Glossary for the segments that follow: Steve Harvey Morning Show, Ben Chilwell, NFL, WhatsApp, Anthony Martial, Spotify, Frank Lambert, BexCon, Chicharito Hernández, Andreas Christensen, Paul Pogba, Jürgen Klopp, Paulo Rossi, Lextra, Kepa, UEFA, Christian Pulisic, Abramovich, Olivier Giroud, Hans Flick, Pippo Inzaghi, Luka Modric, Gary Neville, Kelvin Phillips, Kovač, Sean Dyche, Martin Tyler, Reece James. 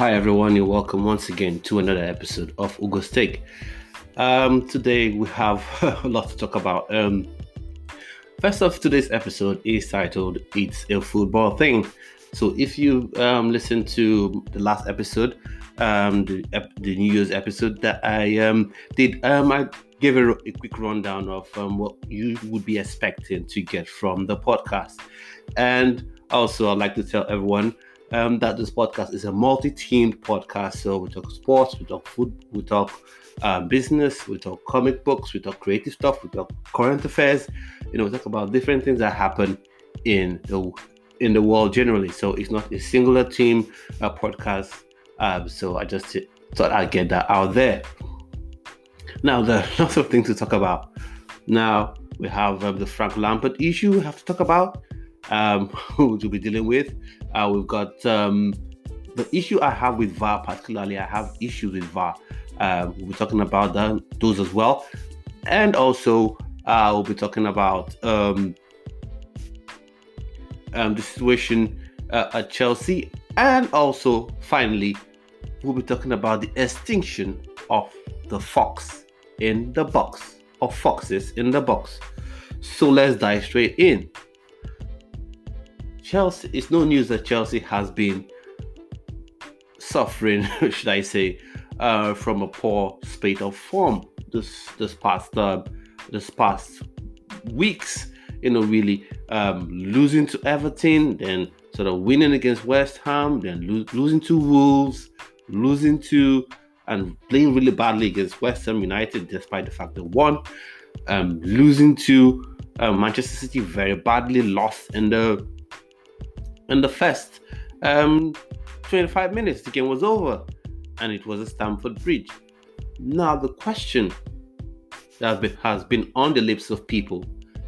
Hi everyone, you're welcome once again to another episode of Ugo's Take. Today we have a lot to talk about. First off, today's episode is titled It's a Football Thing. So if you listen to the last episode, the New Year's episode that I did, I gave a quick rundown of what you would be expecting to get from the podcast. And also I'd like to tell everyone that this podcast is a multi-themed podcast. So we talk sports, we talk food, we talk business, we talk comic books, we talk creative stuff, we talk current affairs. You know, we talk about different things that happen in the world generally. So it's not a singular theme podcast. So I just thought I'd get that out there. Now, there are lots of things to talk about. Now we have the Frank Lambert issue we have to talk about. Who to be dealing with. We've got the issue I have with VAR, particularly. I have issues with VAR. We'll be talking about those as well. And also, we'll be talking about the situation at Chelsea. And also, finally, we'll be talking about the extinction of the fox in the box, or foxes in the box. So let's dive straight in. Chelsea, it's no news that Chelsea has been suffering, should I say, from a poor spate of form this past weeks. You know, really losing to Everton, then sort of winning against West Ham, then losing to Wolves, and playing really badly against West Ham United, despite the fact they won. Losing to Manchester City very badly, lost in the first 25 minutes, the game was over, and it was a Stamford Bridge. Now, the question that has been on the lips of people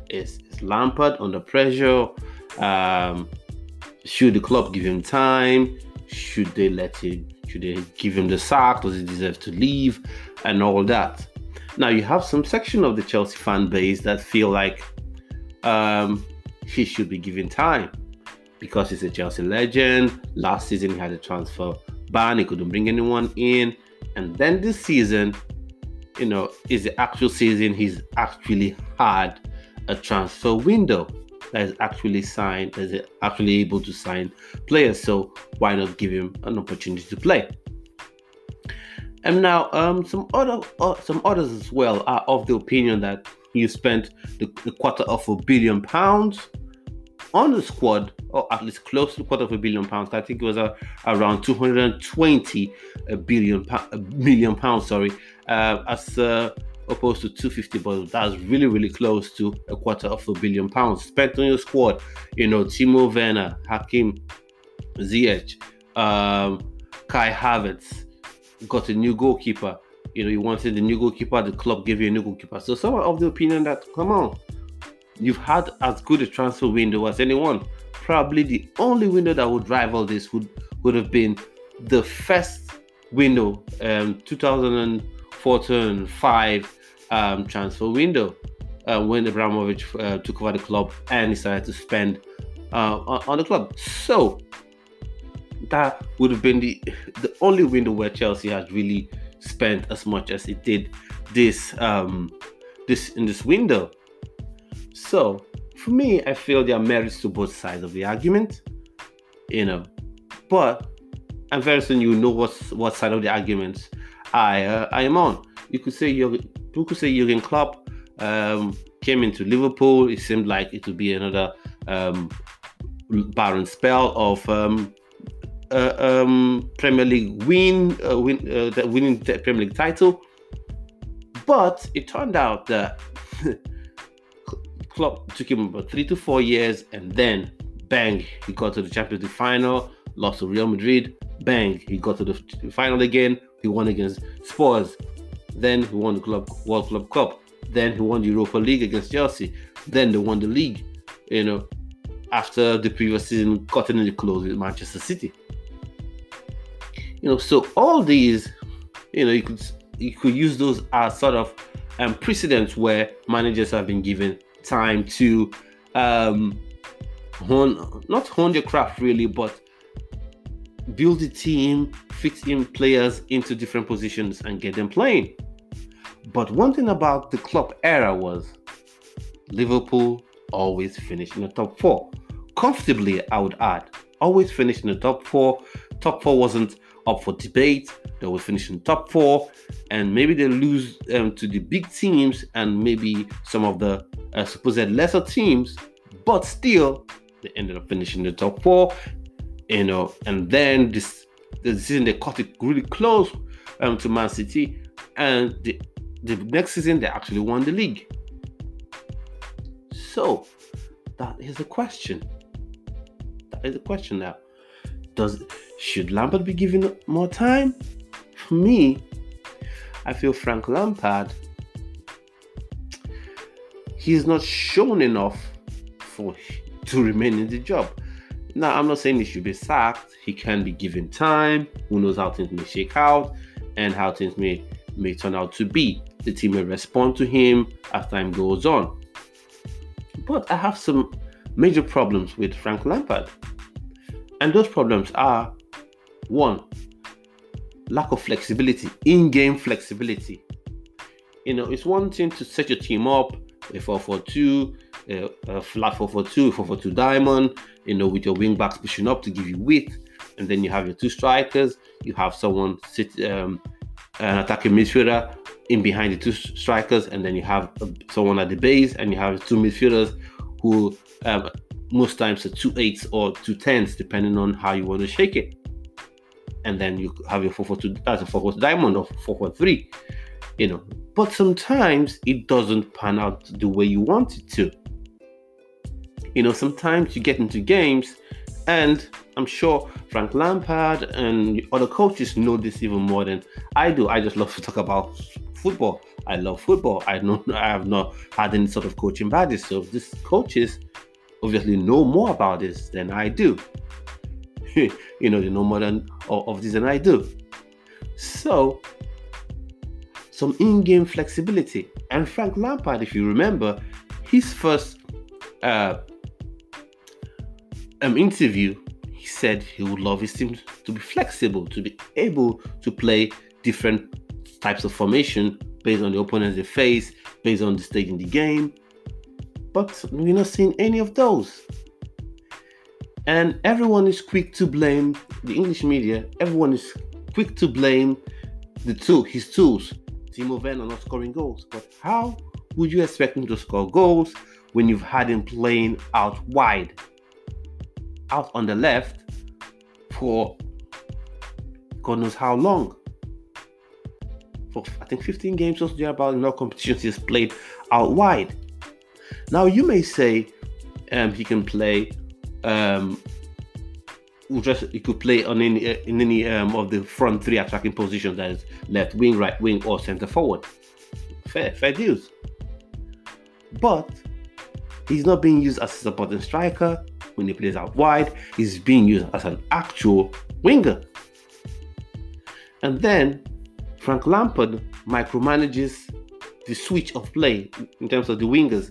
is Lampard under pressure? Should the club give him time? Should they let him? Should they give him the sack? Does he deserve to leave? And all that. Now, you have some section of the Chelsea fan base that feel like he should be given time, because he's a Chelsea legend. Last season he had a transfer ban, he couldn't bring anyone in. And then this season, you know, is the actual season he's actually had a transfer window that is actually signed, that is actually able to sign players. So why not give him an opportunity to play? And now some others as well are of the opinion that you spent the £250 million on the squad, or at least close to £250 million. I think it was around 220 million pounds, as opposed to 250, but that's really, really close to £250 million spent on your squad. You know, Timo Werner, Hakim Ziyech, Kai Havertz, got a new goalkeeper. You know, you wanted a new goalkeeper, the club gave you a new goalkeeper. So some are of the opinion that, come on, you've had as good a transfer window as anyone. Probably the only window that would rival this would have been the first window, 2004-05 transfer window, when Abramovich took over the club and decided to spend on the club. So that would have been the only window where Chelsea has really spent as much as it did this window. So, for me, I feel there are merits to both sides of the argument, you know. But, and very soon you know what side of the argument I am on. You could say Jürgen Klopp came into Liverpool. It seemed like it would be another barren spell of Premier League winning the Premier League title. But it turned out that Klopp took him about 3 to 4 years, and then, bang, he got to the Champions League final, lost to Real Madrid, bang, he got to the final again, he won against Spurs, then he won the World Club Cup, then he won the Europa League against Chelsea, then they won the league, you know, after the previous season, gotten in the close with Manchester City. You know, so all these, you know, you could use those as sort of precedents where managers have been given time to hone your craft, really, but build a team, fit in players into different positions and get them playing. But one thing about the Klopp era was Liverpool always finished in the top four. Comfortably, I would add. Always finished in the top four. Top four wasn't up for debate. They were finishing top four, and maybe they lose to the big teams and maybe some of the supposed lesser teams, but still they ended up finishing the top four, you know. And then the season they caught it really close to Man City, and the next season they actually won the league. So that is the question. That is the question now. Should Lampard be given more time? For me, I feel Frank Lampard, he's not shown enough to remain in the job. Now, I'm not saying he should be sacked. He can be given time. Who knows how things may shake out and how things may turn out to be. The team may respond to him as time goes on. But I have some major problems with Frank Lampard. And those problems are, one, lack of flexibility, in-game flexibility. You know, it's one thing to set your team up, a 4-4-2, a flat 4-4-2, 4-4-2 diamond, you know, with your wing backs pushing up to give you width. And then you have your two strikers. You have someone sit, an attacking midfielder in behind the two strikers. And then you have someone at the base, and you have two midfielders who... most times are 2-8s or 2-10s, depending on how you want to shake it. And then you have your 4-4-2, that's a 4-4 diamond or 4-4-3, you know. But sometimes it doesn't pan out the way you want it to. You know, sometimes you get into games, and I'm sure Frank Lampard and other coaches know this even more than I do. I just love to talk about football. I love football. I have not had any sort of coaching badges, so these coaches obviously know more about this than I do. You know, they know more of this than I do. So, some in-game flexibility. And Frank Lampard, if you remember, his first interview, he said he would love his team to be flexible, to be able to play different types of formation based on the opponents they face, based on the stage in the game. But we're not seeing any of those. And everyone is quick to blame the English media. Everyone is quick to blame his tools. Timo Werner not scoring goals. But how would you expect him to score goals when you've had him playing out wide, out on the left for God knows how long? For I think 15 games or so, about in all competitions, he's played out wide. Now, you may say he can play. He could play on in any of the front three attacking positions, that is left wing, right wing, or centre forward. Fair dues. But he's not being used as a supporting striker when he plays out wide. He's being used as an actual winger. And then Frank Lampard micromanages the switch of play in terms of the wingers.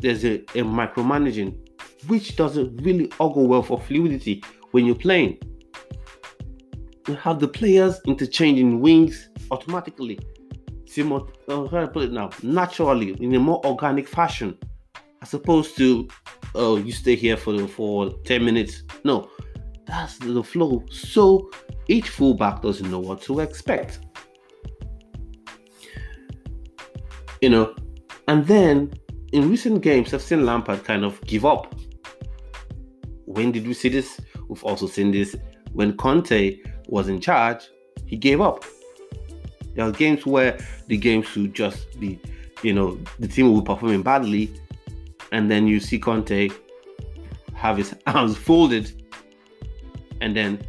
There's a micromanaging, which doesn't really augur well for fluidity when you're playing. You have the players interchanging wings automatically. Naturally, in a more organic fashion, as opposed to, oh, you stay here for 10 minutes. No, that's the flow. So each fullback doesn't know what to expect. You know, and then in recent games, I've seen Lampard kind of give up. When did we see this? We've also seen this when Conte was in charge. He gave up. There are games where the games would just be, you know, the team will be performing badly, and then you see Conte have his arms folded, and then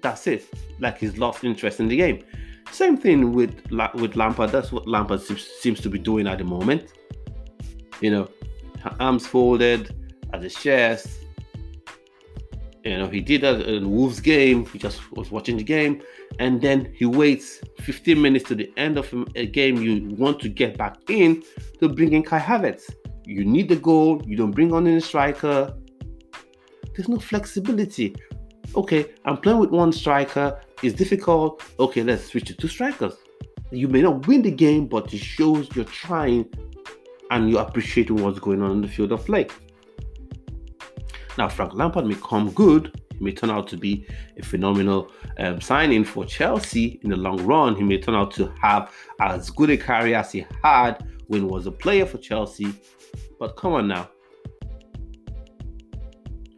that's it. Like he's lost interest in the game. Same thing with Lampard. That's what Lampard seems to be doing at the moment. You know, arms folded at his chest. You know, he did that in the Wolves game. He just was watching the game. And then he waits 15 minutes to the end of a game you want to get back in to bring in Kai Havertz. You need the goal. You don't bring on any striker. There's no flexibility. okay, I'm playing with one striker, it's difficult, okay, let's switch to two strikers. You may not win the game, but it shows you're trying and you're appreciating what's going on in the field of play. Now, Frank Lampard may come good. He may turn out to be a phenomenal signing for Chelsea in the long run. He may turn out to have as good a career as he had when he was a player for Chelsea. But come on now.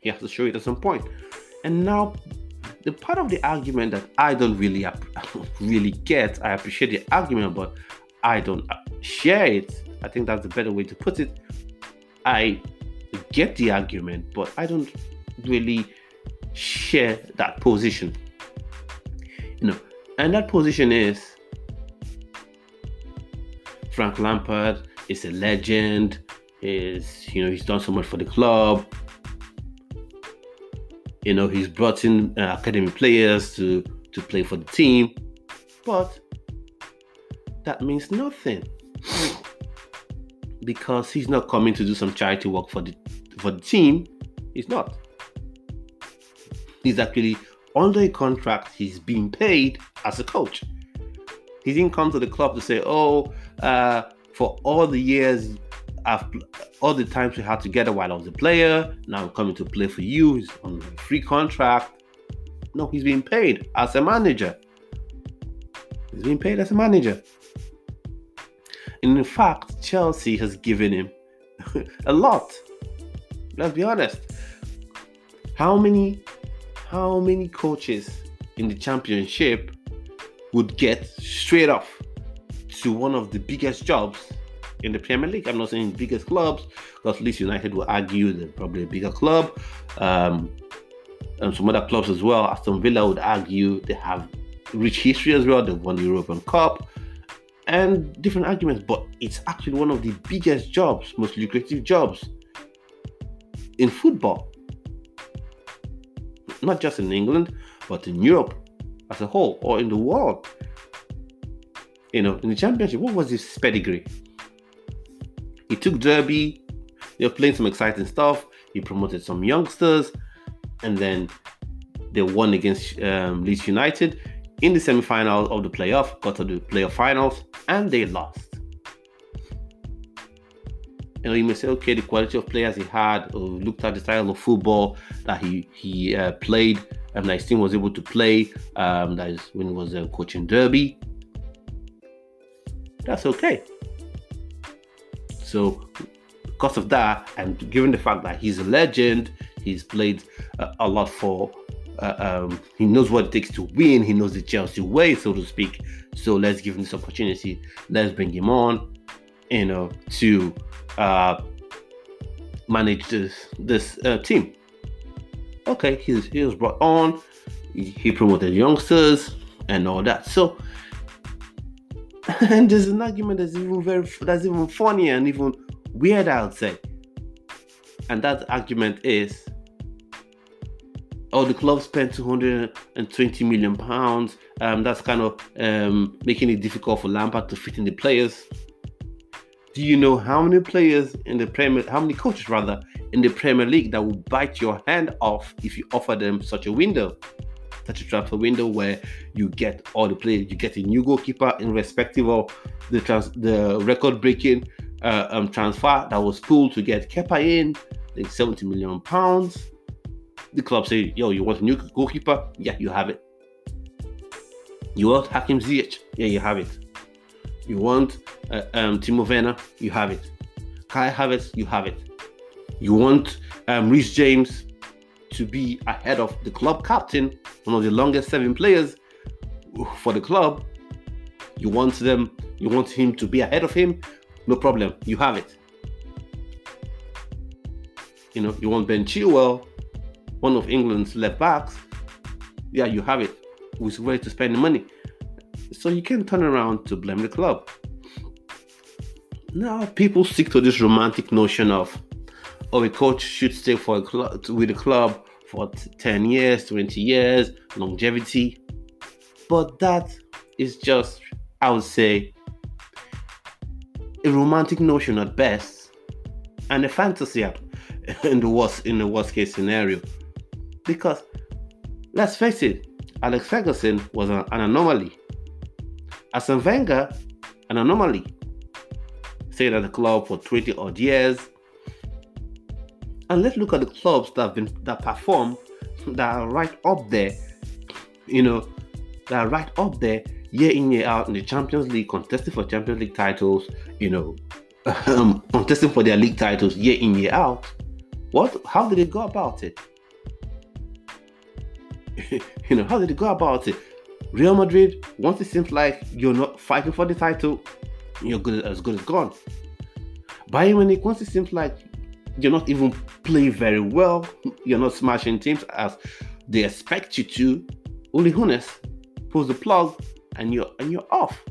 He has to show it at some point. And now, the part of the argument that I don't really get, I appreciate the argument, but I don't share it. I think that's the better way to put it. I get the argument, but I don't really share that position. You know, and that position is Frank Lampard is a legend. He's done so much for the club. You know, he's brought in academy players to play for the team, but that means nothing because he's not coming to do some charity work for the team. He's not. He's actually under a contract. He's being paid as a coach. He didn't come to the club to say, for all the years, all the times we had together while I was a player, now I'm coming to play for you. He's on a free contract. No, he's being paid as a manager. And in fact, Chelsea has given him a lot. Let's be honest. How many coaches in the Championship would get straight off to one of the biggest jobs in the Premier League? I'm not saying biggest clubs, because Leeds United will argue they're probably a bigger club. And some other clubs as well. Aston Villa would argue they have rich history as well. They've won the European Cup and different arguments. But it's actually one of the biggest jobs, most lucrative jobs in football. Not just in England, but in Europe as a whole, or in the world. You know, in the Championship, what was his pedigree? He took Derby, they were playing some exciting stuff, he promoted some youngsters, and then they won against Leeds United in the semi-final of the playoff, got to the playoff finals, and they lost. You know, you may say, okay, the quality of players he had, or looked at the style of football that he played and that his team was able to play, that is when he was coaching Derby. That's okay. So, because of that, and given the fact that he's a legend, he's played a lot for, he knows what it takes to win, he knows the Chelsea way, so to speak. So, let's give him this opportunity, let's bring him on, you know, to manage this team. Okay, he was brought on, he promoted youngsters and all that. So, and there's an argument that's even funnier and even weirder, I would say. And that argument is, the club spent £220 million. That's kind of making it difficult for Lampard to fit in the players. Do you know how many coaches rather in the Premier League that will bite your hand off if you offer them such a transfer window where you get all the players, you get a new goalkeeper in respective of the record-breaking transfer that was pulled to get Kepa in, like £70 million. The club say, yo, you want a new goalkeeper? Yeah, you have it. You want Hakim Ziyech? Yeah, you have it. You want Timo Werner? You have it. Kai Havertz? You have it. You want Reece James to be ahead of the club captain, one of the longest serving players for the club? You want him to be ahead of him? No problem. You have it. You know, you want Ben Chilwell, one of England's left backs? Yeah, you have it. It's where to spend the money. So you can turn around to blame the club. Now, people stick to this romantic notion of a coach should stay with a club for 10 years, 20 years, longevity. But that is just, I would say, a romantic notion at best and a fantasy in the worst case scenario. Because Let's face it, Alex Ferguson was an anomaly. Arsene Wenger, an anomaly. Stayed at the club for 20 odd years. And let's look at the clubs that are right up there, that are right up there year in, year out in the Champions League, contesting for Champions League titles, contesting for their league titles year in, year out. How did they go about it? How did they go about it? Real Madrid, once it seems like you're not fighting for the title, you're good as gone. Bayern Munich, once it seems like you're not even playing very well, you're not smashing teams as they expect you to, Uli Hoeneß pulls the plug and you're off.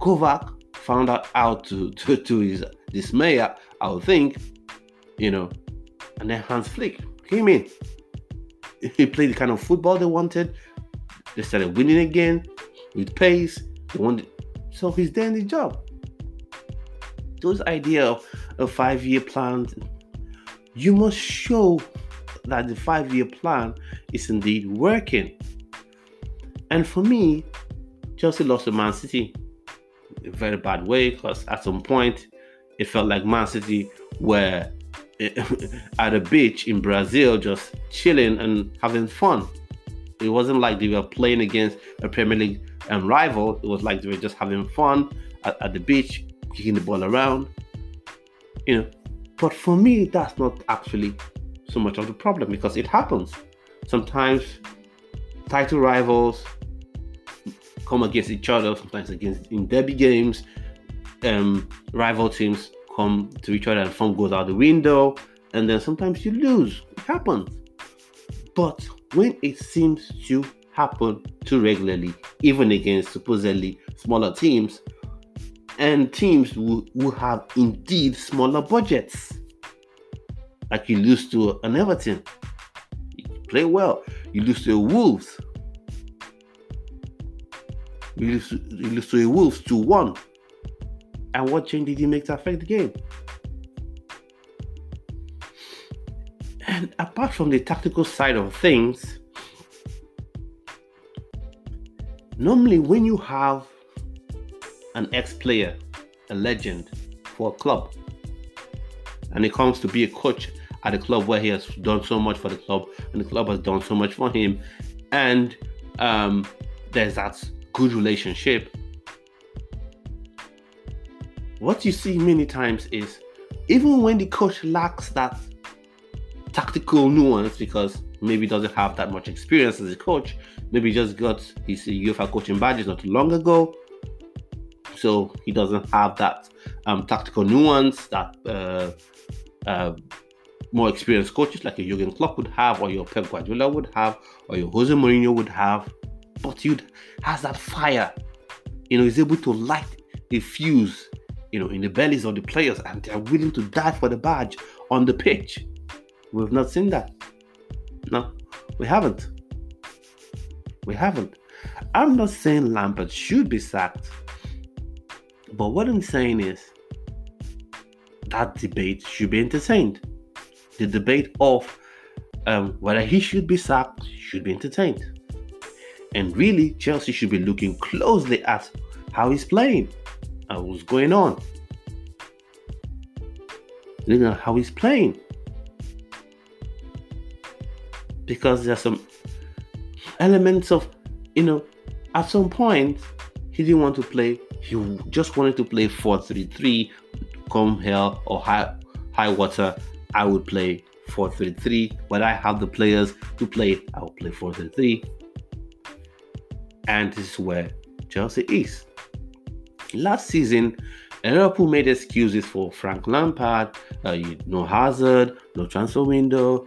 Kovač found out how to his dismay, I would think, and then Hans Flick came in. He played the kind of football they wanted. They started winning again with pace. They won. So he's there in the job. Those idea of five-year plans, you must show that the five-year plan is indeed working. And for me, Chelsea lost to Man City in a very bad way, because at some point it felt like Man City were at a beach in Brazil just chilling and having fun. It wasn't like they were playing against a Premier League rival. It was like they were just having fun at the beach, kicking the ball around. But for me, that's not actually so much of the problem, because it happens. Sometimes title rivals come against each other, sometimes against in derby games. Rival teams come to each other and fun goes out the window, and then sometimes you lose. It happens. But when it seems to happen too regularly, even against supposedly smaller teams, and teams who have indeed smaller budgets, like you lose to an Everton, you play well, you lose to a Wolves, you lose to a Wolves 2-1, and what change did you make to affect the game? And apart from the tactical side of things, normally when you have an ex-player, a legend for a club, and he comes to be a coach at a club where he has done so much for the club and the club has done so much for him, and there's that good relationship, what you see many times is, even when the coach lacks that tactical nuance, because maybe doesn't have that much experience as a coach, maybe just got his UEFA coaching badges not too long ago, so he doesn't have that tactical nuance that more experienced coaches like a Jürgen Klopp would have, or your Pep Guardiola would have, or your Jose Mourinho would have, but he has that fire, he's able to light the fuse, in the bellies of the players, and they're willing to die for the badge on the pitch. We've not seen that. No, we haven't. I'm not saying Lampard should be sacked, but what I'm saying is that debate should be entertained. The debate of whether he should be sacked should be entertained. And really, Chelsea should be looking closely at how he's playing and what's going on. Looking at how he's playing. Because there's some elements of, at some point, he didn't want to play. He just wanted to play 4-3-3. Come hell or high water, I would play 4-3-3. When I have the players to play, I will play 4-3-3. And this is where Chelsea is. Last season, Liverpool made excuses for Frank Lampard. No Hazard, no transfer window.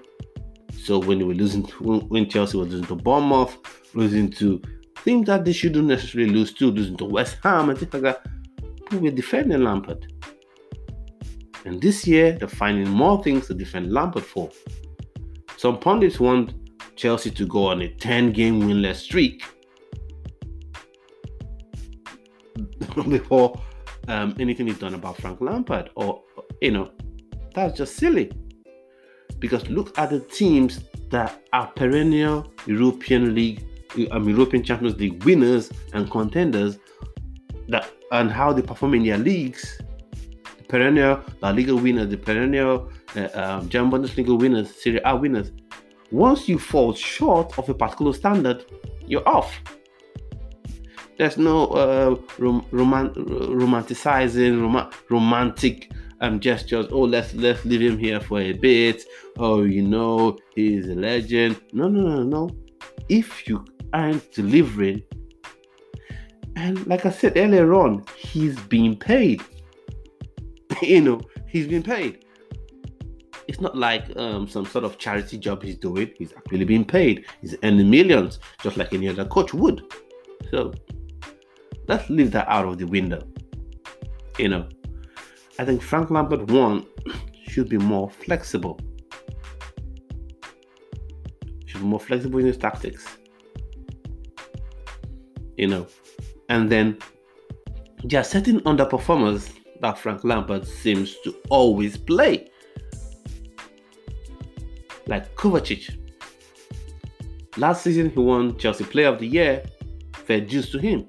So when they were losing, when Chelsea was losing to Bournemouth, losing to things that they shouldn't necessarily lose to, losing to West Ham and things like that, people were defending Lampard. And this year, they're finding more things to defend Lampard for. Some pundits want Chelsea to go on a 10-game winless streak before anything is done about Frank Lampard. Or, that's just silly. Because look at the teams that are perennial European League, European Champions League winners and contenders, that and how they perform in their leagues. The perennial La Liga winners, the perennial German Bundesliga winners, Serie A winners. Once you fall short of a particular standard, you're off. There's no romantic gestures. Oh, let's leave him here for a bit. Oh, he's a legend. No. If you aren't delivering, and like I said earlier on, he's been paid. He's been paid. It's not like some sort of charity job he's doing. He's actually being paid. He's earning millions, just like any other coach would. So let's leave that out of the window. I think Frank Lambert 1 should be more flexible. Should be more flexible in his tactics. And then there are certain underperformers that Frank Lambert seems to always play. Like Kovačić. Last season he won Chelsea Player of the Year. Fair dues to him.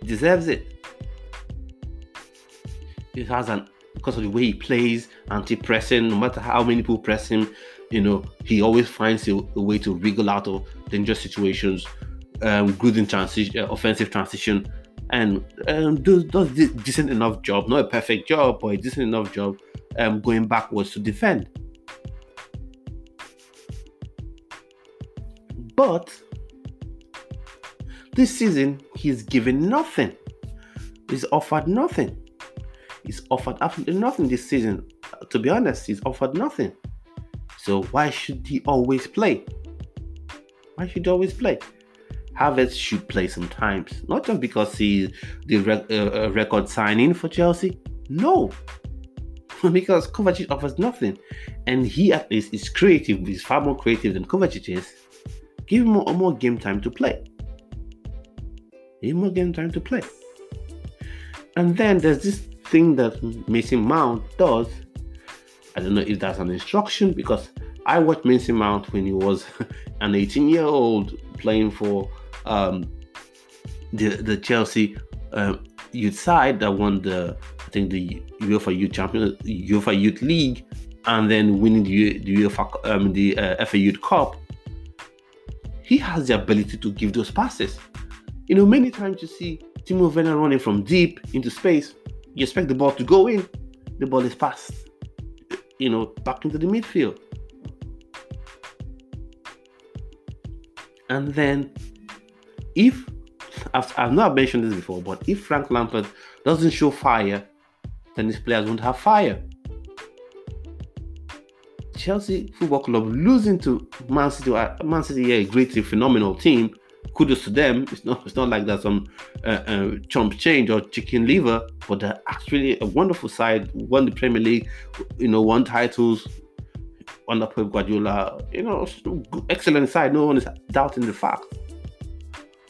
He deserves it. It has because of the way he plays, anti-pressing, no matter how many people press him, he always finds a way to wriggle out of dangerous situations, good in transition, offensive transition, and does a decent enough job, not a perfect job, but a decent enough job, going backwards to defend. But this season, he's given nothing. He's offered nothing. He's offered absolutely nothing this season. To be honest, he's offered nothing. So why should he always play? Why should he always play? Havertz should play sometimes. Not just because he's the record signing for Chelsea. No. Because Kovačić offers nothing. And he at least is creative. He's far more creative than Kovačić is. Give him more game time to play. Give him more game time to play. And then there's this thing that Mason Mount does. I don't know if that's an instruction, because I watched Mason Mount when he was an 18-year-old playing for the Chelsea youth side that won the UEFA Youth Champions, UEFA Youth League, and then winning the UEFA FA Youth Cup. He has the ability to give those passes. Many times you see Timo Werner running from deep into space. You expect the ball to go in, the ball is passed, back into the midfield. And then, if, I've not mentioned this before, but if Frank Lampard doesn't show fire, then his players won't have fire. Chelsea Football Club losing to Man City. Man City are a great, phenomenal team. Kudos to them. It's not like that's some chump change or chicken liver, but they're actually a wonderful side. Won the Premier League, won titles under Pep Guardiola. Excellent side. No one is doubting the fact.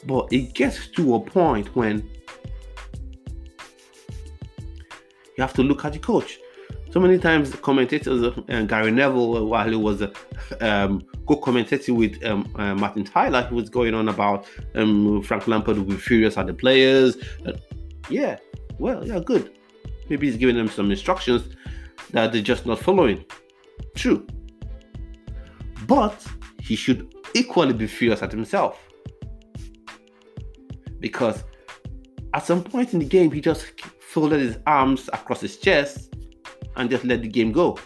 But it gets to a point when you have to look at the coach. So many times the commentators, Gary Neville, while he was co-commentating with Martin Tyler, who was going on about Frank Lampard would be furious at the players. Good. Maybe he's giving them some instructions that they're just not following. True. But he should equally be furious at himself. Because at some point in the game, he just folded his arms across his chest and just let the game go.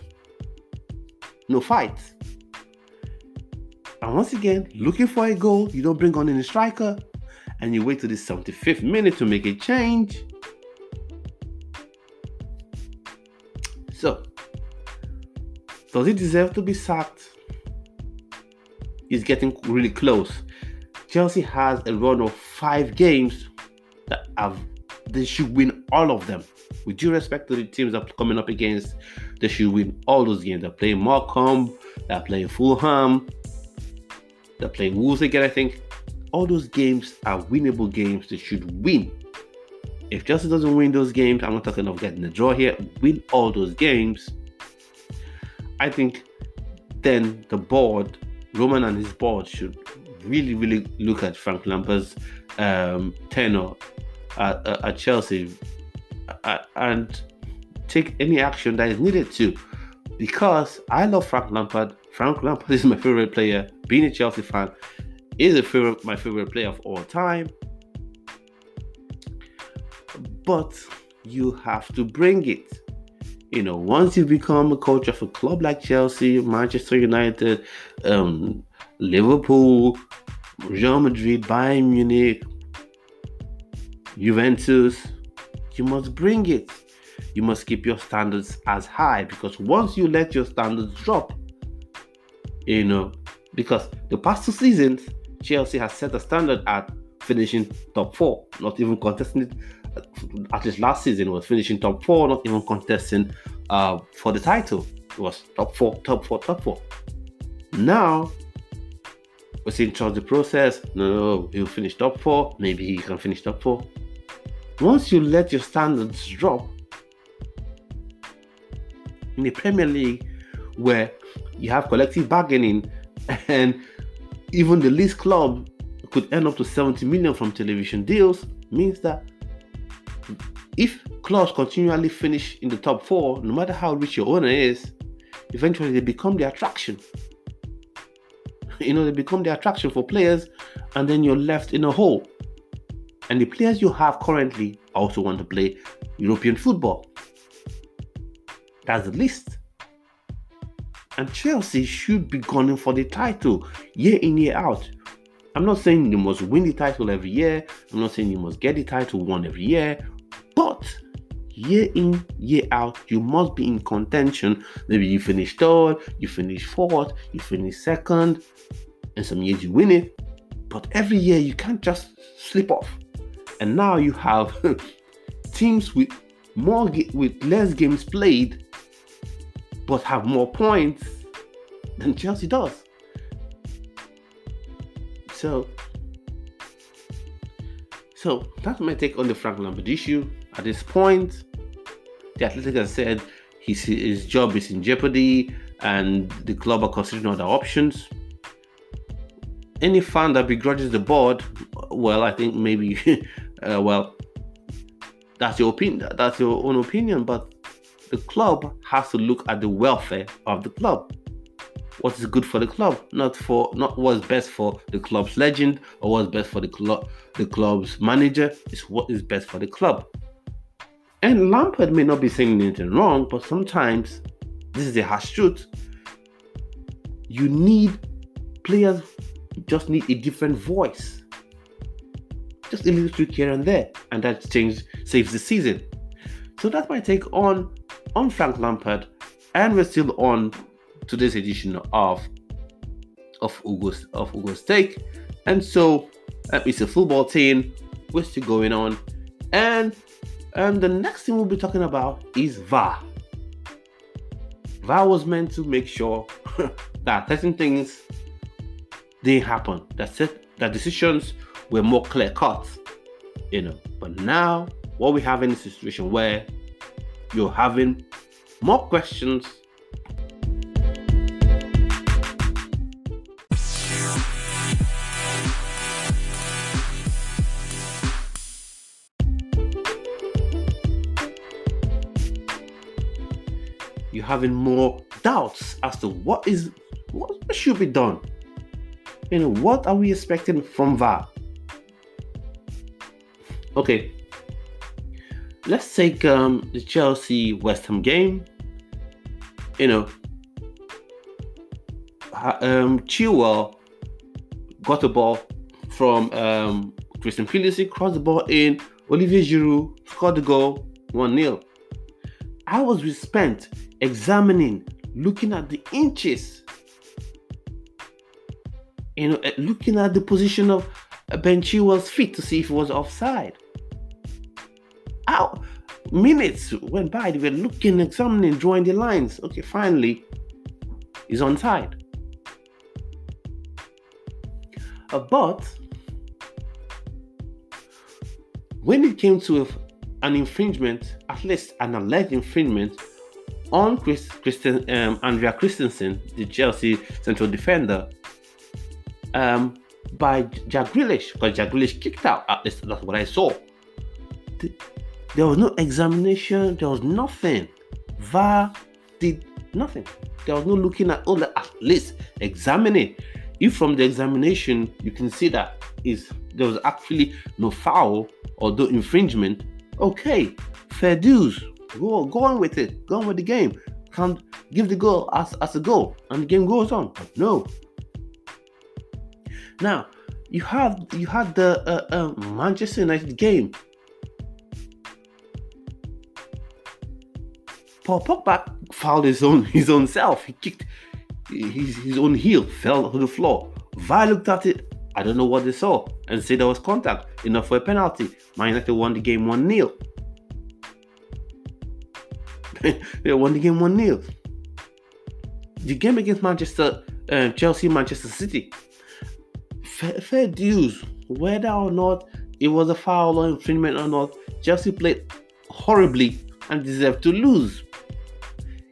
No fight. And once again, looking for a goal, you don't bring on any striker, and you wait till the 75th minute to make a change. So, does he deserve to be sacked? He's getting really close. Chelsea has a run of 5 games that they should win all of them. With due respect to the teams that are coming up against, they should win all those games. They're playing Markham, they're playing Fulham, they're playing Wolves again, I think. All those games are winnable games. They should win. If Chelsea doesn't win those games, I'm not talking of getting a draw here, win all those games, I think then the board Roman and his board should really, really look at Frank Lambert's tenure at Chelsea and take any action that is needed to, because I love Frank Lampard. Frank Lampard is my favorite player. Being a Chelsea fan, is my favorite player of all time. But you have to bring it. You know, once you become a coach of a club like Chelsea, Manchester United, Liverpool, Real Madrid, Bayern Munich, Juventus, you must bring it. You must keep your standards as high, because once you let your standards drop, you know, because the past two seasons, Chelsea has set a standard at finishing top four, not even contesting it. At least last season was finishing top four, not even contesting for the title. It was top four. Now, we're seeing throughout the process, no, he'll finish top four, maybe he can finish top four. Once you let your standards drop, in the Premier League, where you have collective bargaining, and even the least club could earn up to 70 million from television deals, means that if clubs continually finish in the top four, no matter how rich your owner is, eventually they become the attraction. You know, they become the attraction for players, and then you're left in a hole. And the players you have currently also want to play European football. That's the list. And Chelsea should be gunning for the title year in, year out. I'm not saying you must win the title every year. I'm not saying you must get the title won every year. But year in, year out, you must be in contention. Maybe you finish third, you finish fourth, you finish second. And some years you win it. But every year you can't just slip off. And now you have teams with less games played, but have more points than Chelsea does. So that's my take on the Frank Lampard issue. At this point, the Athletic has said his job is in jeopardy and the club are considering other options. Any fan that begrudges the board, well, I think maybe, that's your opinion. That's your own opinion, but the club has to look at the welfare of the club. What is good for the club, not what's best for the club's legend or what's best for the club's manager. It's what is best for the club. And Lampard may not be saying anything wrong, but sometimes this is the harsh truth. Players just need a different voice, just a little tweak here and there, and that change saves the season. So that's my take on Frank Lampard, and we're still on today's edition of Ugo's Take. And so it's a football team, we're still going on, and the next thing we'll be talking about is VAR. VAR was meant to make sure that certain things didn't happen, that decisions were more clear-cut, you know. But now what we have in a situation where you're having more questions. You're having more doubts as to what should be done. You know, what are we expecting from VAR? Okay, let's take the Chelsea West Ham game. You know, Chilwell got the ball from Christian Pulisic, crossed the ball in, Olivier Giroud scored the goal, 1-0. I was spent examining, looking at the inches, you know, looking at the position of Ben Chilwell's feet to see if it was offside. Ow. Minutes went by, they were looking, examining, drawing the lines. Okay, finally, he's onside. But when it came to an infringement, at least an alleged infringement, on Andrea Christensen, the Chelsea central defender, by Jack Grealish, because Jack Grealish kicked out. At least that's what I saw. There was no examination. There was nothing. VAR did nothing. There was no looking at, oh, at least examine it. If from the examination you can see that there was actually no foul or no infringement, okay, fair dues. Go on with it. Go on with the game. Can't give the goal as a goal, and the game goes on. No. Now you had the Manchester United game. Paul Pogba fouled his own self. He kicked his own heel, fell to the floor. VAR looked at it. I don't know what they saw, and said there was contact, enough for a penalty. Man United won the game 1-0. They won the game 1-0. The game against Manchester, Chelsea, Manchester City. Fair dues, whether or not it was a foul or infringement or not. Chelsea played horribly and deserved to lose.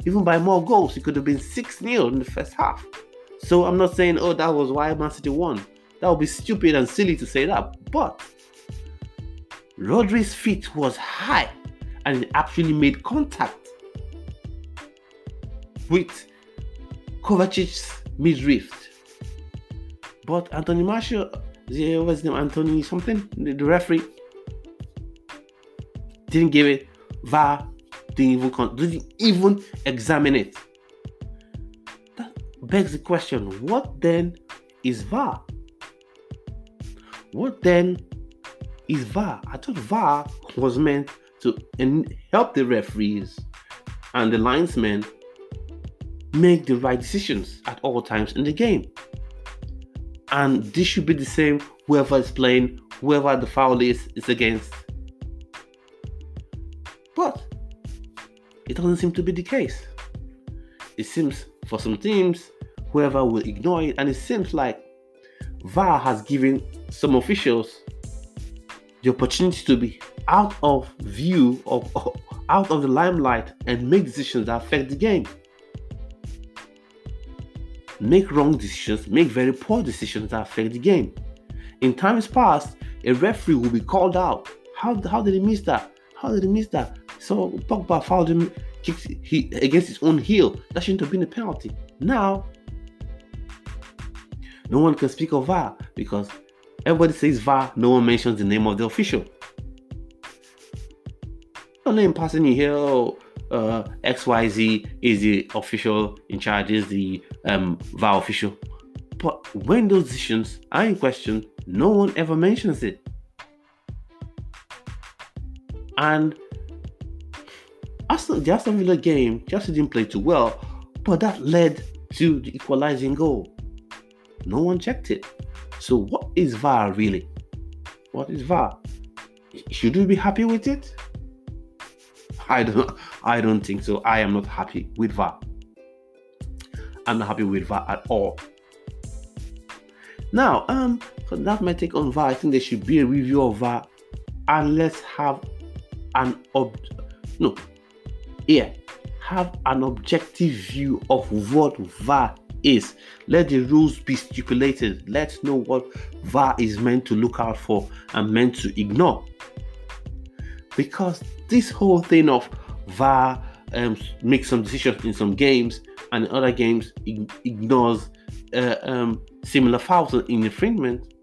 Even by more goals, it could have been 6-0 in the first half. So I'm not saying, oh, that was why Man City won. That would be stupid and silly to say that. But Rodri's feet was high and it actually made contact with Kovacic's midriff. But Anthony Martial, what's his name, Anthony something, the referee, didn't give it. VAR didn't even examine it. That begs the question, what then is VAR? What then is VAR? I thought VAR was meant to help the referees and the linesmen make the right decisions at all times in the game. And this should be the same, whoever is playing, whoever the foul is against. But it doesn't seem to be the case. It seems for some teams, whoever will ignore it, and it seems like VAR has given some officials the opportunity to be out of view, or out of the limelight, and make decisions that affect the game. Make wrong decisions, make very poor decisions that affect the game. In times past, a referee will be called out. How did he miss that? How did he miss that? So Pogba fouled him, kicked against his own heel. That shouldn't have been a penalty. Now, no one can speak of VAR because everybody says VAR, no one mentions the name of the official. No name passing you here, XYZ is the official in charge, is the VAR official. But when those decisions are in question, no one ever mentions it. And the Aston Villa game, Chelsea didn't play too well, but that led to the equalizing goal. No one checked it. So what is VAR really? What is VAR? Should we be happy with it? I don't think so. I am not happy with VAR. I'm not happy with VAR at all. Now, that's my take on VAR. I think there should be a review of VAR, and let's have an objective view of what VAR is. Let the rules be stipulated. Let's know what VAR is meant to look out for and meant to ignore. Because this whole thing of VAR makes some decisions in some games and in other games ignores similar fouls or infringement.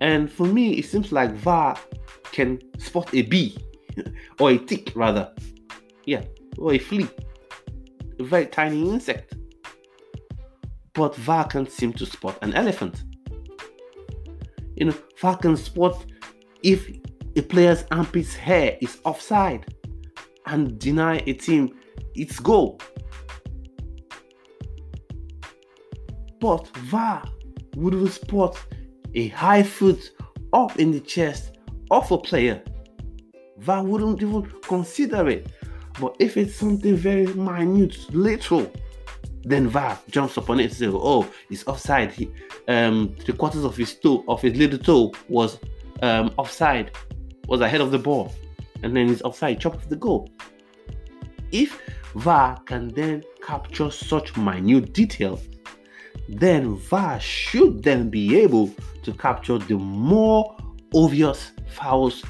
And for me, it seems like VAR can spot a bee or a tick rather. Yeah, or a flea. A very tiny insect. But VAR can seem to spot an elephant. You know, VAR can spot if a player's armpit's hair is offside and deny a team its goal. But VAR would spot a high foot up in the chest of a player. VAR wouldn't even consider it. But if it's something very minute, literal, then VAR jumps upon it and says, oh, it's offside. He, 3/4 of his toe, of his little toe was offside, was ahead of the ball. And then he's offside, chopped off the goal. If VAR can then capture such minute detail, then VAR should then be able to capture the more obvious fouls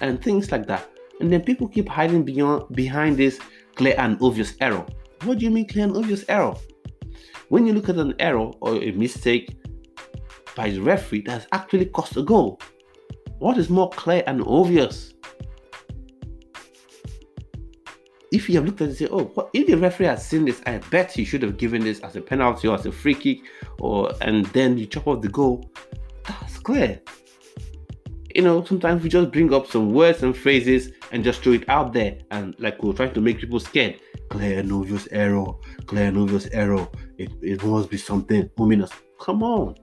and things like that. And then people keep hiding behind this clear and obvious error. What do you mean clear and obvious error? When you look at an error or a mistake by the referee that has actually cost a goal, what is more clear and obvious? If you have looked at it and say, oh, well, if the referee has seen this, I bet he should have given this as a penalty or as a free kick, or and then you chop off the goal, that's clear. You know, sometimes we just bring up some words and phrases and just throw it out there, and like we're trying to make people scared. Clear and obvious error, clear and obvious error. It must be something ominous. Come on.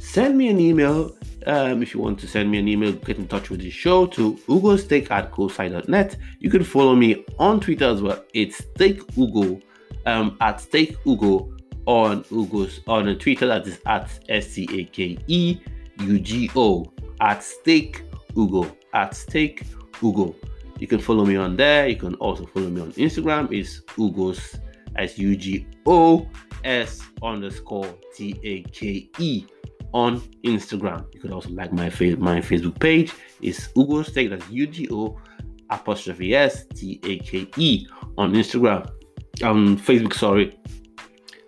Send me an email. If you want to send me an email, get in touch with the show to ugosteak@cosi.net. You can follow me on Twitter as well. It's steakugo, at steakugo on Ugo's on Twitter. That is at STAKEUGO, at steakugo, at steakugo. You can follow me on there. You can also follow me on Instagram. It's Ugos as UGOS_TAKE on Instagram. You could also like my Facebook page. It's Ugosteak, that's UGO'Stake on Instagram, Facebook, sorry.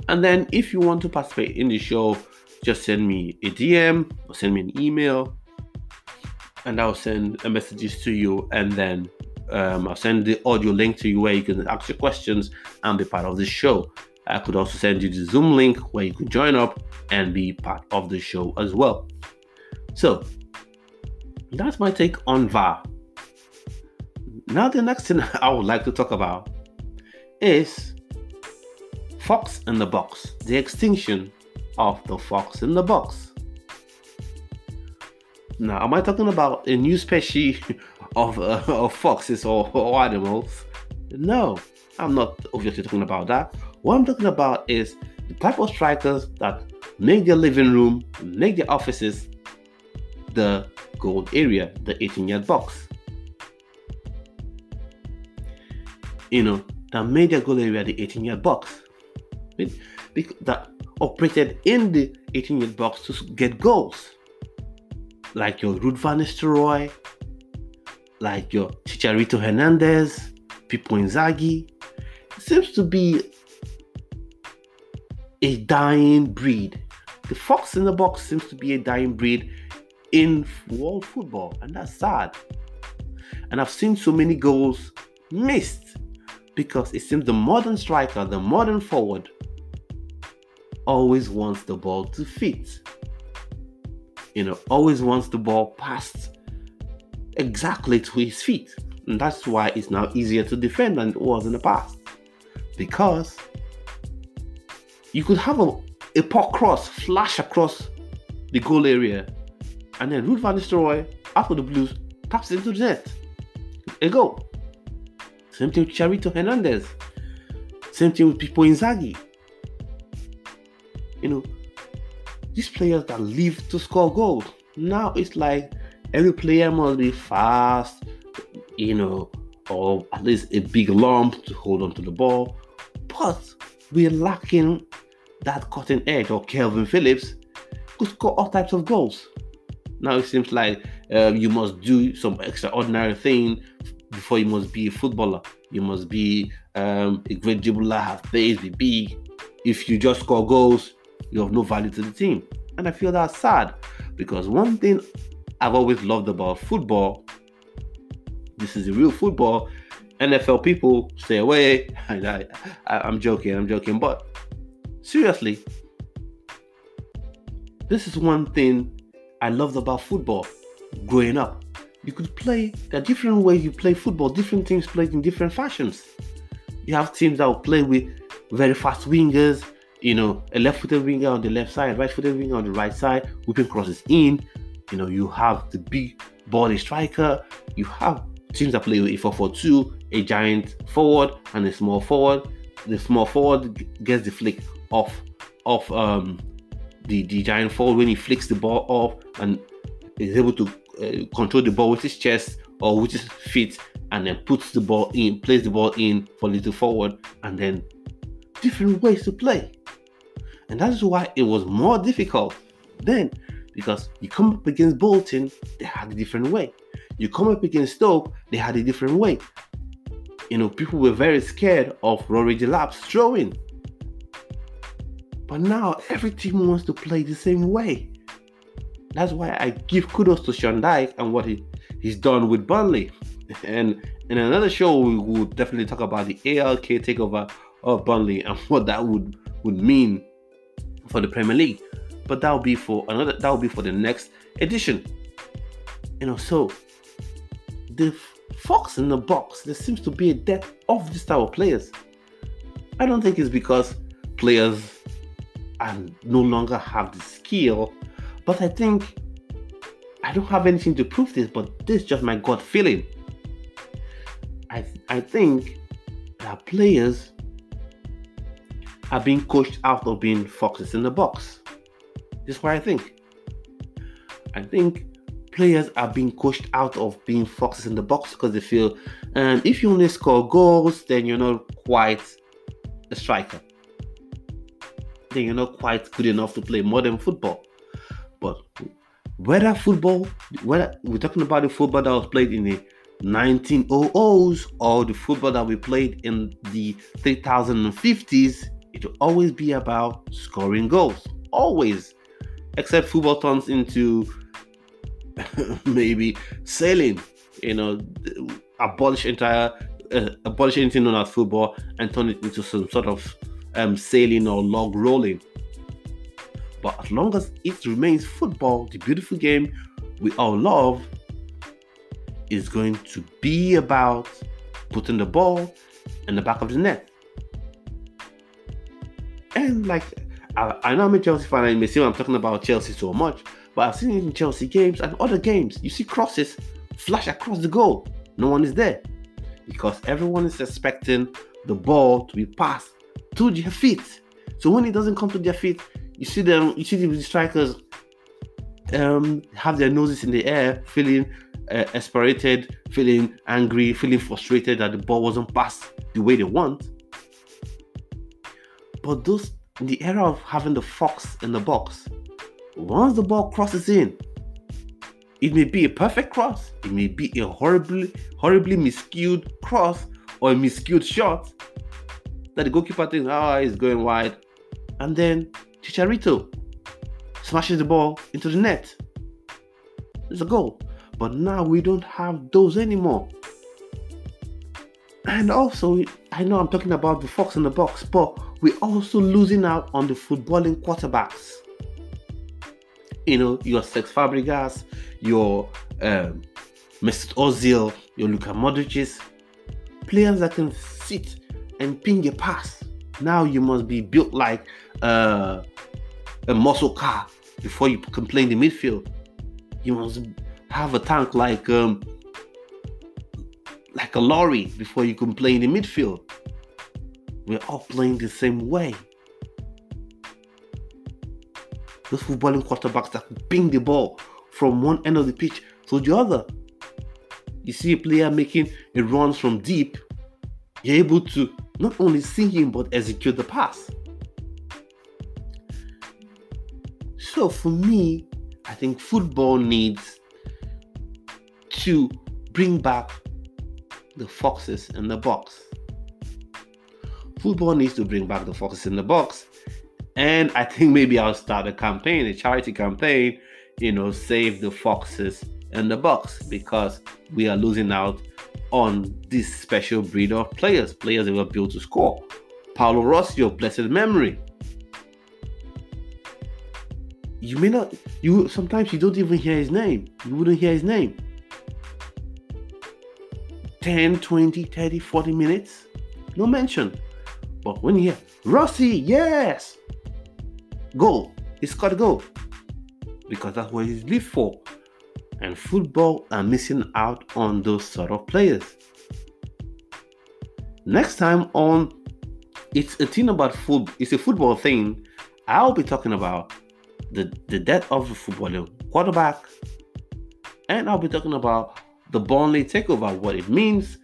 And then if you want to participate in the show, just send me a DM or send me an email, and I'll send messages to you, and then I'll send the audio link to you where you can ask your questions and be part of the show. I could also send you the Zoom link where you could join up and be part of the show as well. So that's my take on VAR. Now the next thing I would like to talk about is Fox in the Box, the extinction of the Fox in the Box. Now, am I talking about a new species of foxes or animals? No, I'm not obviously talking about that. What I'm talking about is the type of strikers that make their living room, make their offices, the goal area, the 18-yard box. You know, that made their goal area the 18-yard box. That operated in the 18-yard box to get goals. Like your Ruud Van Nistelrooy, like your Chicharito Hernández, Pippo Inzaghi. It seems to be a dying breed. The fox in the box seems to be a dying breed in world football, and that's sad. And I've seen so many goals missed because it seems the modern striker, the modern forward, always wants the ball to fit. You know, always wants the ball passed exactly to his feet. And that's why it's now easier to defend than it was in the past. Because you could have a pop cross flash across the goal area, and then Ruud Van Nistelrooy, out of the blues, taps into the net. A goal. Same thing with Chicharito Hernández. Same thing with Pippo Inzaghi. You know, these players that live to score goals. Now it's like every player must be fast, you know, or at least a big lump to hold on to the ball. But we're lacking that cutting edge, or Kelvin Phillips could score all types of goals. Now it seems like you must do some extraordinary thing before you must be a footballer. You must be a great dribbler, have pace, be big. If you just score goals, you have no value to the team. And I feel that's sad, because one thing I've always loved about football, this is the real football, NFL people, stay away. I'm joking, but seriously, this is one thing I loved about football growing up. You could play, there are different ways you play football, different teams played in different fashions. You have teams that will play with very fast wingers, you know, a left-footed winger on the left side, right-footed winger on the right side, whipping crosses in. You know, you have the big body striker, you have teams that play with a 4-4-2, a giant forward and a small forward. The small forward gets the flick off the giant forward when he flicks the ball off and is able to control the ball with his chest or with his feet, and then puts the ball in, plays the ball in for little forward, and then different ways to play. And that's why it was more difficult then, because you come up against Bolton, they had a different way. You come up against Stoke, they had a different way. You know, people were very scared of Rory Delap's throwing. But now every team wants to play the same way. That's why I give kudos to Sean Dyche and what he's done with Burnley. And in another show, we will definitely talk about the ALK takeover of Burnley and what that would mean for the Premier League. But that'll be for the next edition. You know, so the fox in the box, there seems to be a death of this type of players. I don't think it's because players are no longer have the skill, but I think I don't have anything to prove this, but this is just my gut feeling. I think that players are being coached out of being foxes in the box. This is what I think. I think players are being coached out of being foxes in the box because they feel, and if you only score goals, then you're not quite a striker. Then you're not quite good enough to play modern football. But whether we're talking about the football that was played in the 1900s or the football that we played in the 3050s, it will always be about scoring goals. Always. Except football turns into maybe sailing, you know, abolish anything known as football and turn it into some sort of sailing or log rolling. But as long as it remains football, the beautiful game we all love, is going to be about putting the ball in the back of the net. And like, I know I'm a Chelsea fan, and you may see I'm talking about Chelsea so much, but I've seen it in Chelsea games and other games. You see crosses flash across the goal. No one is there because everyone is expecting the ball to be passed to their feet. So when it doesn't come to their feet, you see the strikers have their noses in the air, feeling aspirated, feeling angry, feeling frustrated that the ball wasn't passed the way they want. But those, in the era of having the fox in the box, once the ball crosses in, it may be a perfect cross, it may be a horribly miscued cross or a miscued shot that the goalkeeper thinks, it's going wide, and then Chicharito smashes the ball into the net. It's a goal. But now we don't have those anymore. And also, I know I'm talking about the fox in the box, but we're also losing out on the footballing quarterbacks. You know, your Sex Fabregas, your Mesut Özil, your Luka Modric, players that can sit and ping a pass. Now you must be built like a muscle car before you can play in the midfield. You must have a tank like a lorry before you can play in the midfield. We're all playing the same way. Those footballing quarterbacks that ping the ball from one end of the pitch to the other. You see a player making a run from deep, you're able to not only see him but execute the pass. So for me, I think football needs to bring back the foxes in the box. Football needs to bring back the foxes in the box. And I think maybe I'll start a charity campaign, you know, save the foxes in the box, because we are losing out on this special breed of players that were built to score. Paulo Rossi, your blessed memory. Sometimes you don't even hear his name. You wouldn't hear his name. 10, 20, 30, 40 minutes, no mention. But when you hear, Rossi, yes! Goal. He scored a goal. Because that's what he's lived for. And football are missing out on those sort of players. Next time on It's a Thing About Football, It's a Football Thing, I'll be talking about the death of the footballing quarterback. And I'll be talking about the Burnley takeover, what it means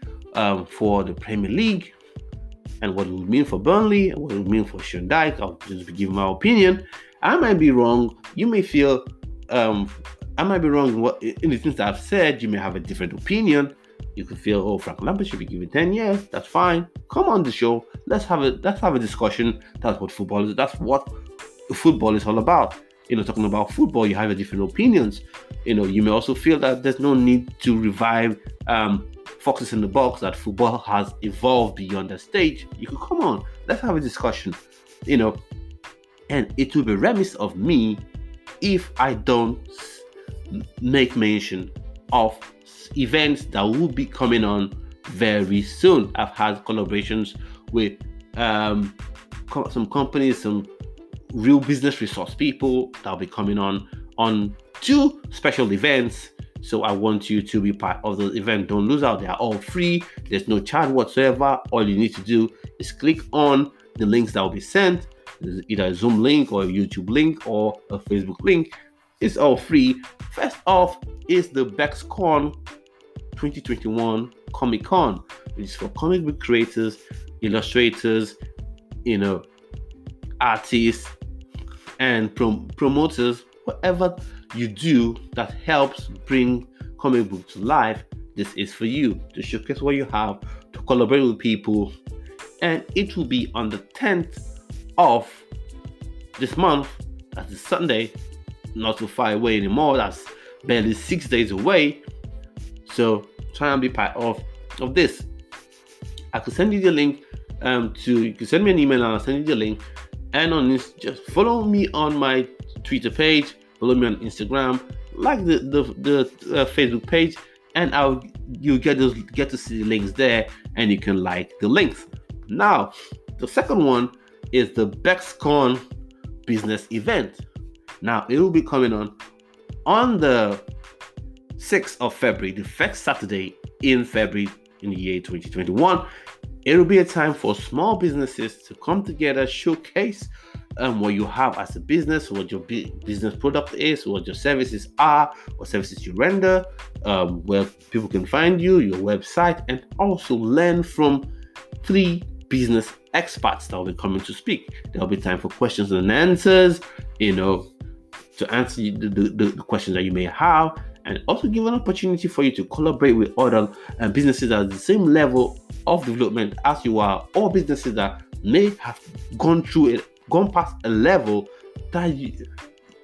for the Premier League, and what it would mean for Burnley, what it would mean for Sean Dyche. I'll just give my opinion. I might be wrong. You may feel I might be wrong in the things that I've said. You may have a different opinion. You could feel, oh, Frank Lambert should be given 10 years. That's fine. Come on the show. Let's have a discussion. That's what football is. That's what football is all about. You know, talking about football, you have different opinions. You know, you may also feel that there's no need to revive foxes in the box, that football has evolved beyond the stage. You could come on. Let's have a discussion. You know, and it would be remiss of me if I don't make mention of events that will be coming on very soon. I've had collaborations with some companies, some real business resource people that'll be coming on two special events. So I want you to be part of those events. Don't lose out. They are all free. There's no charge whatsoever. All you need to do is click on the links that will be sent, either a Zoom link or a YouTube link or a Facebook link. It's all free. First off is the BexCon 2021 Comic Con, which is for comic book creators, illustrators, you know, artists, and promoters. Whatever you do that helps bring comic books to life, this is for you, to showcase what you have, to collaborate with people. And it will be on the 10th of this month. That is Sunday. Not too far away anymore. That's barely 6 days away. So try and be part of this. I could send you the link. You can send me an email and I'll send you the link. And on this, just follow me on my Twitter page, follow me on Instagram, like the Facebook page, and you get to see the links there, and you can like the links. Now, the second one is the BexCon business event. Now, it will be coming on the 6th of February, the first Saturday in February in the year 2021. It will be a time for small businesses to come together, showcase what you have as a business, what your business product is, what your services are, what services you render, where people can find you, your website, and also learn from 3 business experts that will be coming to speak. There will be time for questions and answers, you know, to answer the questions that you may have, and also give an opportunity for you to collaborate with other businesses that are at the same level of development as you are, or businesses that may have gone past a level that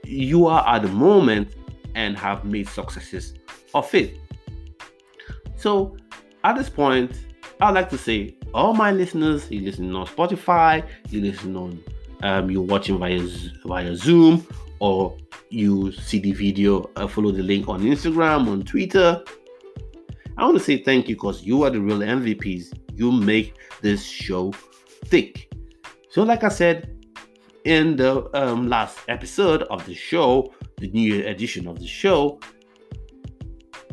you are at the moment and have made successes of it. So at this point, I'd like to say, all my listeners, you listen on Spotify, you listen on you're watching via Zoom, or you see the video, follow the link on Instagram, on Twitter. I want to say thank you, because you are the real MVPs. You make this show thick. So like I said in the last episode of the show, the new year edition of the show,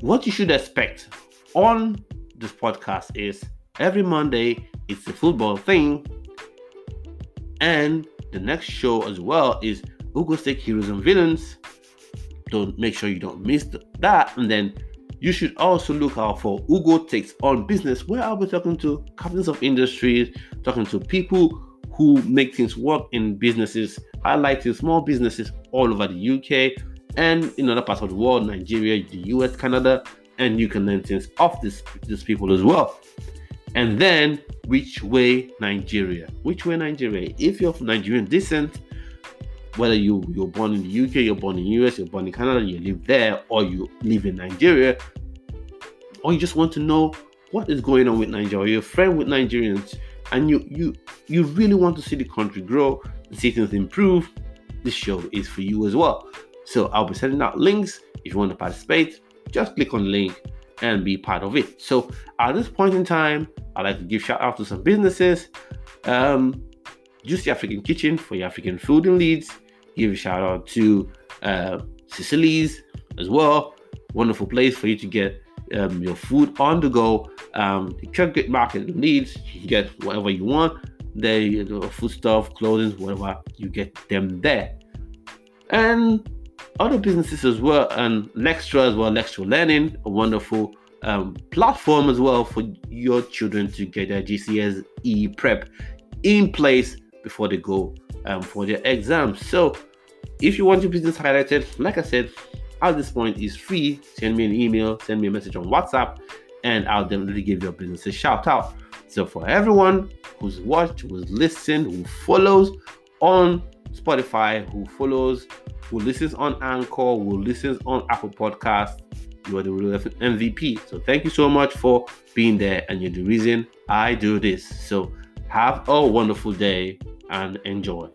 what you should expect on this podcast is every Monday it's a football thing, and the next show as well is Google Stake Heroes and Villains. Don't make sure you don't miss that. And then you should also look out for Ugo Takes on Business, where I'll be talking to captains of industries, talking to people who make things work in businesses, highlighting small businesses all over the UK and in other parts of the world, Nigeria, the US, Canada, and you can learn things off these people as well. And then, Which Way Nigeria? If you're of Nigerian descent, whether you're born in the UK, you're born in the US, you're born in Canada, you live there, or you live in Nigeria, or you just want to know what is going on with Nigeria, you're a friend with Nigerians, and you really want to see the country grow and see things improve, this show is for you as well. So I'll be sending out links. If you want to participate, just click on the link and be part of it. So at this point in time, I'd like to give shout out to some businesses. Juicy African Kitchen for your African food in Leeds. Give a shout out to Sicily's as well. Wonderful place for you to get your food on the go. The Kirkgate Market in Leeds, you can get whatever you want. There, you know, food stuff, clothing, whatever, you get them there. And other businesses as well, and Lextra as well, Lextra Learning, a wonderful platform as well for your children to get their GCSE prep in place before they go for their exams. So if you want your business highlighted, like I said, at this point is free. Send me an email, send me a message on WhatsApp, and I'll definitely give your business a shout out. So for everyone who's watched, who's listened, who follows on Spotify, who follows, who listens on Anchor, who listens on Apple Podcasts, you are the real MVP. So thank you so much for being there, and you're the reason I do this. So have a wonderful day and enjoy.